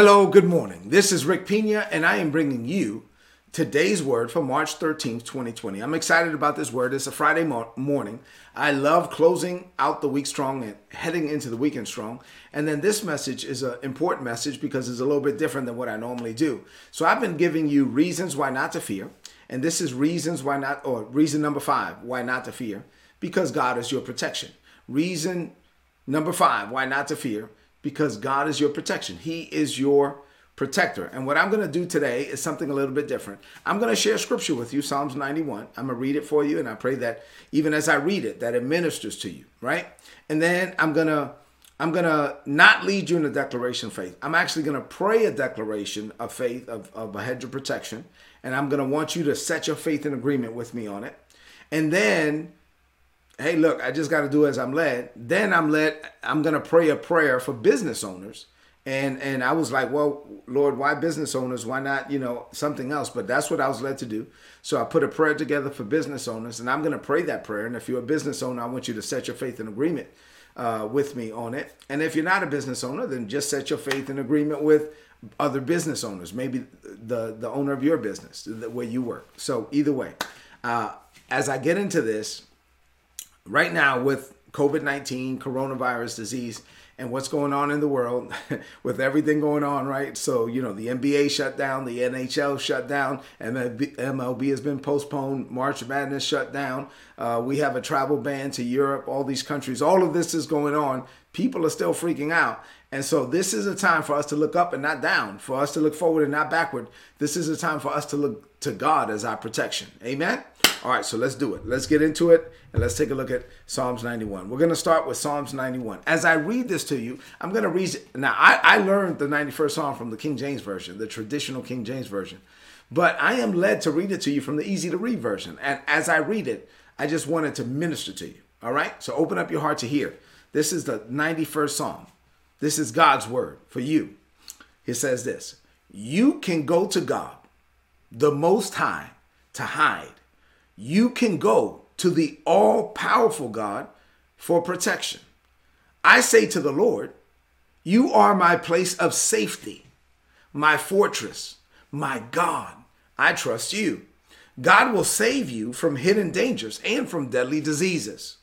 Hello, good morning. This is Rick Pina, and I am bringing you today's word for March 13th, 2020. I'm excited about this word. It's a Friday morning. I love closing out the week strong and heading into the weekend strong. And then this message is an important message because it's a little bit different than what I normally do. So I've been giving you reasons why not to fear. And this is reason number 5, why not to fear, because God is your protection. Reason number 5, why not to fear, because God is your protection. He is your protector. And what I'm going to do today is something a little bit different. I'm going to share scripture with you, Psalms 91. I'm going to read it for you, and I pray that even as I read it, that it ministers to you, right? And then I'm going to not lead you in a declaration of faith. I'm actually going to pray a declaration of faith, of a hedge of protection, and I'm going to want you to set your faith in agreement with me on it. And then, hey, look, I just got to do as I'm led. Then I'm going to pray a prayer for business owners. And I was like, well, Lord, why business owners? Why not, something else? But that's what I was led to do. So I put a prayer together for business owners, and I'm going to pray that prayer. And if you're a business owner, I want you to set your faith in agreement with me on it. And if you're not a business owner, then just set your faith in agreement with other business owners, maybe the owner of your business, where you work. So either way, as I get into this, right now with COVID-19, coronavirus disease, and what's going on in the world with everything going on, right? So, the NBA shut down, the NHL shut down, MLB has been postponed, March Madness shut down. We have a travel ban to Europe, all these countries. All of this is going on. People are still freaking out. And so this is a time for us to look up and not down, for us to look forward and not backward. This is a time for us to look to God as our protection. Amen? All right, so let's do it. Let's get into it, and let's take a look at Psalms 91. We're going to start with Psalms 91. As I read this to you, I'm going to read it. Now, I learned the 91st Psalm from the King James Version, the traditional King James Version. But I am led to read it to you from the easy-to-read version. And as I read it, I just wanted to minister to you. All right? So open up your heart to hear. This is the 91st Psalm. This is God's word for you. It says this: you can go to God, the Most High, to hide. You can go to the all-powerful God for protection. I say to the Lord, you are my place of safety, my fortress, my God. I trust you. God will save you from hidden dangers and from deadly diseases.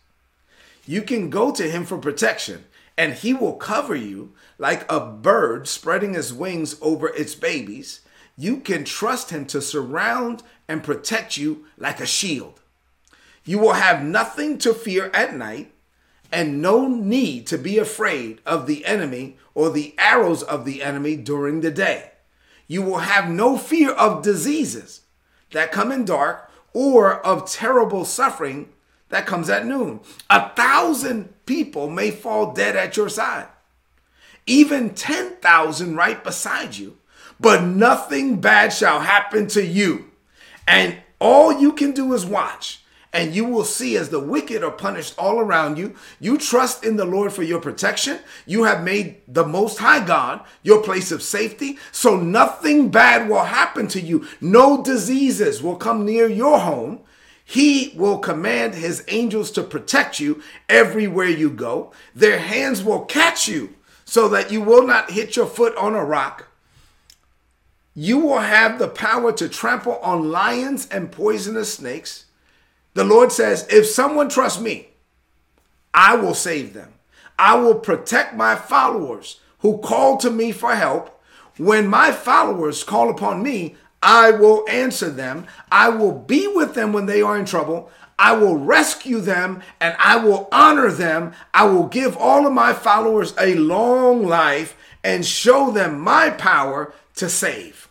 You can go to him for protection, and he will cover you like a bird spreading his wings over its babies. You can trust him to surround and protect you like a shield. You will have nothing to fear at night and no need to be afraid of the enemy or the arrows of the enemy during the day. You will have no fear of diseases that come in dark or of terrible suffering that comes at noon. 1,000 people may fall dead at your side, even 10,000 right beside you, but nothing bad shall happen to you. And all you can do is watch, and you will see as the wicked are punished all around you. You trust in the Lord for your protection. You have made the Most High God your place of safety, so nothing bad will happen to you. No diseases will come near your home. He will command his angels to protect you everywhere you go. Their hands will catch you so that you will not hit your foot on a rock. You will have the power to trample on lions and poisonous snakes. The Lord says, if someone trusts me, I will save them. I will protect my followers who call to me for help. When my followers call upon me, I will answer them. I will be with them when they are in trouble. I will rescue them, and I will honor them. I will give all of my followers a long life and show them my power to save.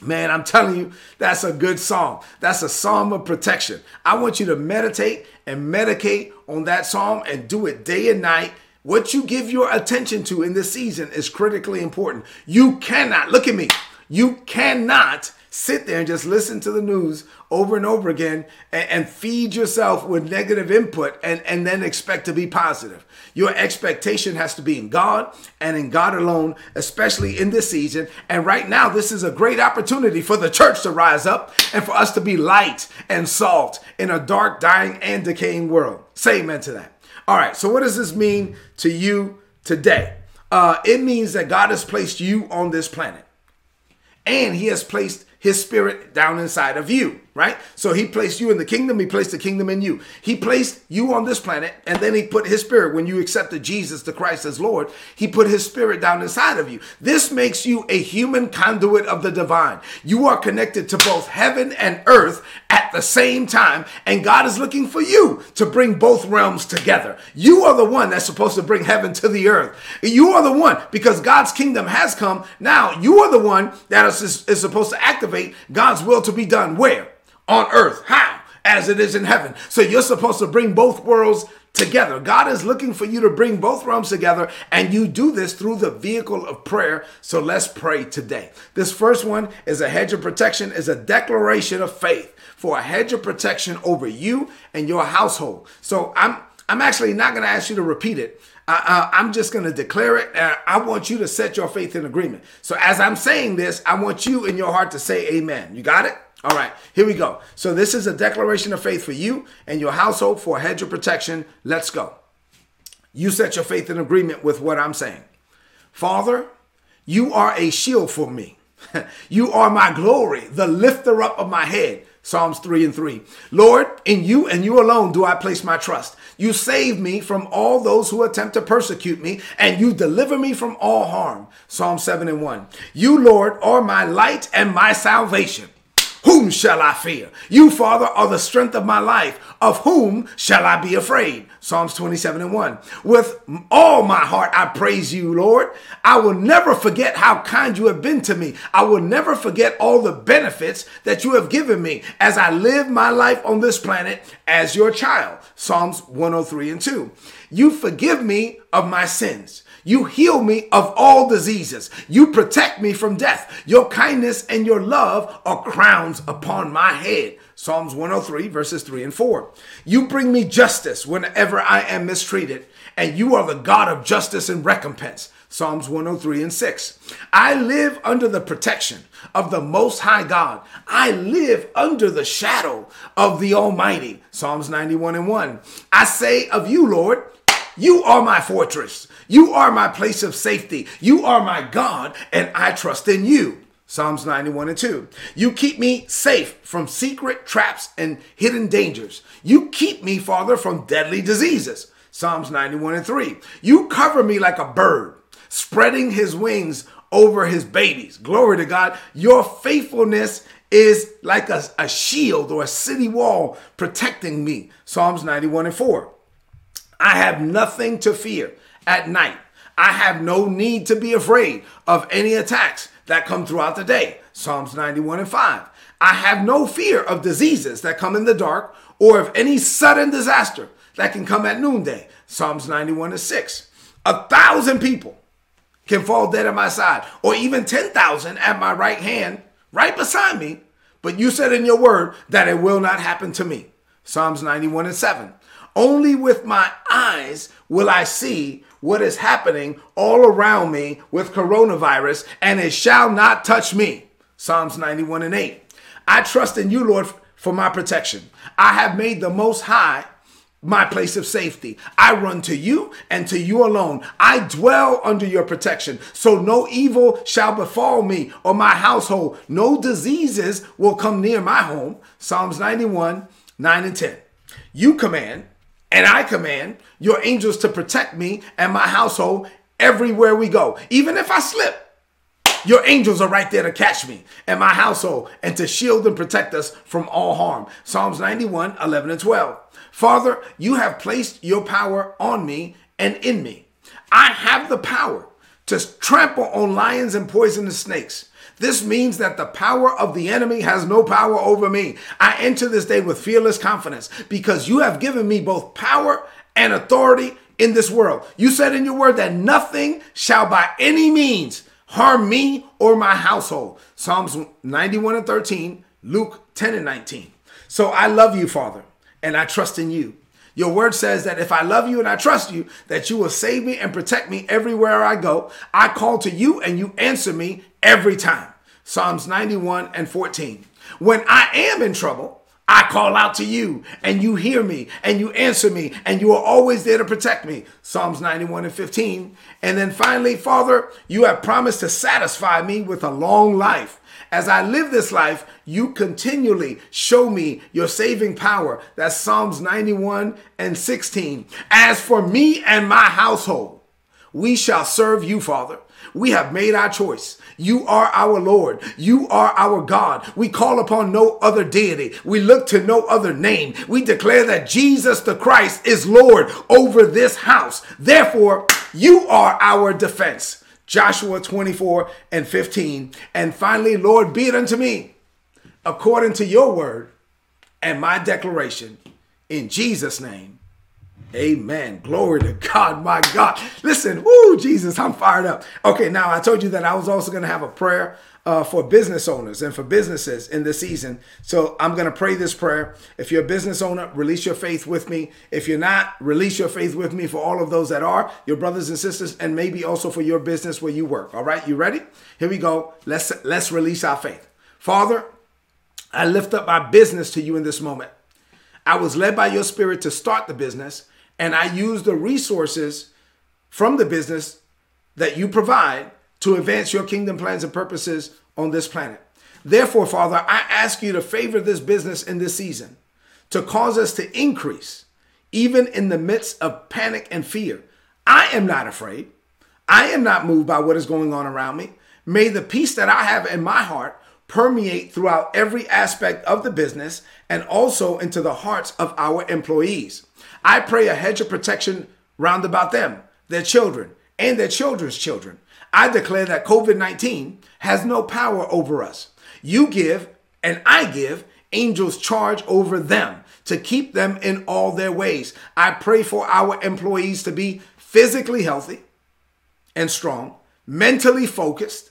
Man, I'm telling you, that's a good psalm. That's a psalm of protection. I want you to meditate and medicate on that psalm and do it day and night. What you give your attention to in this season is critically important. You cannot, look at me, you cannot sit there and just listen to the news over and over again and feed yourself with negative input and then expect to be positive. Your expectation has to be in God and in God alone, especially in this season. And right now, this is a great opportunity for the church to rise up and for us to be light and salt in a dark, dying, and decaying world. Say amen to that. All right, so what does this mean to you today? it means that God has placed you on this planet and he has placed his spirit down inside of you, right? So he placed you in the kingdom. He placed the kingdom in you. He placed you on this planet and then he put his spirit. When you accepted Jesus the Christ as Lord, he put his spirit down inside of you. This makes you a human conduit of the divine. You are connected to both heaven and earth at the same time. And God is looking for you to bring both realms together. You are the one that's supposed to bring heaven to the earth. You are the one, because God's kingdom has come. Now you are the one that is supposed to activate God's will to be done where? On earth. How? As it is in heaven. So you're supposed to bring both worlds together. God is looking for you to bring both realms together, and you do this through the vehicle of prayer. So let's pray today. This first one is a hedge of protection, is a declaration of faith for a hedge of protection over you and your household. So I'm actually not going to ask you to repeat it. I'm just going to declare it. I want you to set your faith in agreement. So as I'm saying this, I want you in your heart to say amen. You got it? All right, here we go. So this is a declaration of faith for you and your household for a hedge of protection. Let's go. You set your faith in agreement with what I'm saying. Father, you are a shield for me. You are my glory, the lifter up of my head. Psalms 3:3. Lord, in you and you alone do I place my trust. You save me from all those who attempt to persecute me, and you deliver me from all harm. Psalm 7:1. You, Lord, are my light and my salvation. Whom shall I fear? You, Father, are the strength of my life. Of whom shall I be afraid? Psalms 27:1. With all my heart, I praise you, Lord. I will never forget how kind you have been to me. I will never forget all the benefits that you have given me as I live my life on this planet as your child. Psalms 103:2. You forgive me of my sins. You heal me of all diseases. You protect me from death. Your kindness and your love are crowns upon my head. Psalms 103:3-4. You bring me justice whenever I am mistreated, and you are the God of justice and recompense. Psalms 103:6. I live under the protection of the Most High God. I live under the shadow of the Almighty. Psalms 91:1. I say of you, Lord, you are my fortress. You are my place of safety. You are my God, and I trust in you. Psalms 91:2. You keep me safe from secret traps and hidden dangers. You keep me, Father, from deadly diseases. Psalms 91:3. You cover me like a bird, spreading his wings over his babies. Glory to God. Your faithfulness is like a shield or a city wall protecting me. Psalms 91:4. I have nothing to fear at night. I have no need to be afraid of any attacks that come throughout the day. Psalms 91:5. I have no fear of diseases that come in the dark or of any sudden disaster that can come at noonday. Psalms 91:6. 1,000 people can fall dead at my side, or even 10,000 at my right hand, right beside me. But you said in your word that it will not happen to me. Psalms 91:7. Only with my eyes will I see what is happening all around me with coronavirus, and it shall not touch me. Psalms 91:8. I trust in you, Lord, for my protection. I have made the Most High my place of safety. I run to you and to you alone. I dwell under your protection, so no evil shall befall me or my household. No diseases will come near my home. Psalms 91:9-10. You command, and I command your angels to protect me and my household everywhere we go. Even if I slip, your angels are right there to catch me and my household and to shield and protect us from all harm. Psalms 91:11-12. Father, you have placed your power on me and in me. I have the power to trample on lions and poisonous snakes. This means that the power of the enemy has no power over me. I enter this day with fearless confidence because you have given me both power and authority in this world. You said in your word that nothing shall by any means harm me or my household. Psalms 91:13, Luke 10:19. So I love you, Father, and I trust in you. Your word says that if I love you and I trust you, that you will save me and protect me everywhere I go. I call to you and you answer me every time. Psalms 91:14. When I am in trouble, I call out to you and you hear me and you answer me and you are always there to protect me. Psalms 91:15. And then finally, Father, you have promised to satisfy me with a long life. As I live this life, you continually show me your saving power. That's Psalms 91:16. As for me and my household, we shall serve you, Father. We have made our choice. You are our Lord. You are our God. We call upon no other deity. We look to no other name. We declare that Jesus the Christ is Lord over this house. Therefore, you are our defense. Joshua 24:15. And finally, Lord, be it unto me according to your word and my declaration. In Jesus' name. Amen. Glory to God, my God. Listen, woo, Jesus, I'm fired up. Okay, now I told you that I was also going to have a prayer for business owners and for businesses in this season. So I'm going to pray this prayer. If you're a business owner, release your faith with me. If you're not, release your faith with me for all of those that are, your brothers and sisters, and maybe also for your business where you work. All right, you ready? Here we go. Let's release our faith. Father, I lift up my business to you in this moment. I was led by your spirit to start the business, and I use the resources from the business that you provide to advance your kingdom plans and purposes on this planet. Therefore, Father, I ask you to favor this business in this season, to cause us to increase, even in the midst of panic and fear. I am not afraid. I am not moved by what is going on around me. May the peace that I have in my heart permeate throughout every aspect of the business and also into the hearts of our employees. I pray a hedge of protection round about them, their children, and their children's children. I declare that COVID-19 has no power over us. You give, and I give, angels charge over them to keep them in all their ways. I pray for our employees to be physically healthy and strong, mentally focused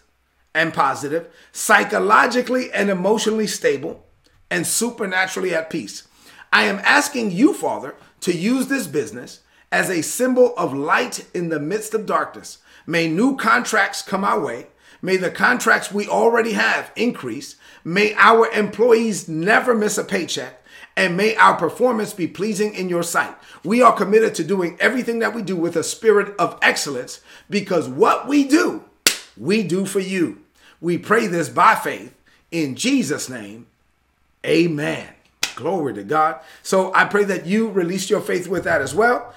and positive, psychologically and emotionally stable, and supernaturally at peace. I am asking you, Father, to use this business as a symbol of light in the midst of darkness. May new contracts come our way. May the contracts we already have increase. May our employees never miss a paycheck. And may our performance be pleasing in your sight. We are committed to doing everything that we do with a spirit of excellence, because what we do for you. We pray this by faith in Jesus' name. Amen. Glory to God. So I pray that you release your faith with that as well.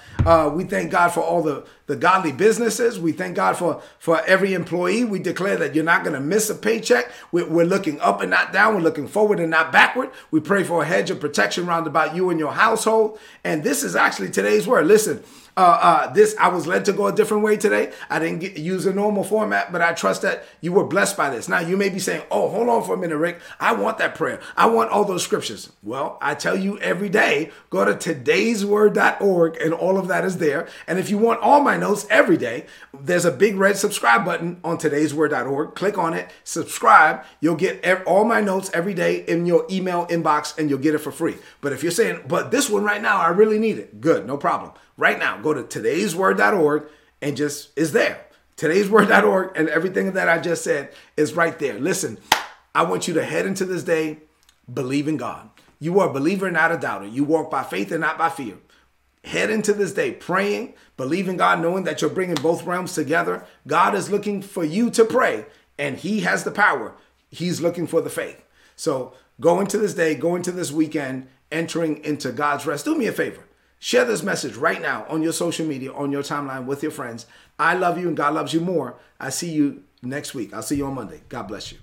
We thank God for all the godly businesses. We thank God for every employee. We declare that you're not going to miss a paycheck. We're looking up and not down. We're looking forward and not backward. We pray for a hedge of protection round about you and your household. And this is actually today's word. Listen. I was led to go a different way today. I didn't use a normal format, but I trust that you were blessed by this. Now you may be saying, oh, hold on for a minute, Rick. I want that prayer. I want all those scriptures. Well, I tell you every day, go to todaysword.org and all of that is there. And if you want all my notes every day, there's a big red subscribe button on todaysword.org. Click on it, subscribe. You'll get all my notes every day in your email inbox and you'll get it for free. But if you're saying, but this one right now, I really need it. Good, no problem. Right now, go to todaysword.org and just is there. Todaysword.org and everything that I just said is right there. Listen, I want you to head into this day believing God. You are a believer, not a doubter. You walk by faith and not by fear. Head into this day praying, believing God, knowing that you're bringing both realms together. God is looking for you to pray, and he has the power. He's looking for the faith. So go into this day, go into this weekend, entering into God's rest. Do me a favor. Share this message right now on your social media, on your timeline with your friends. I love you and God loves you more. I see you next week. I'll see you on Monday. God bless you.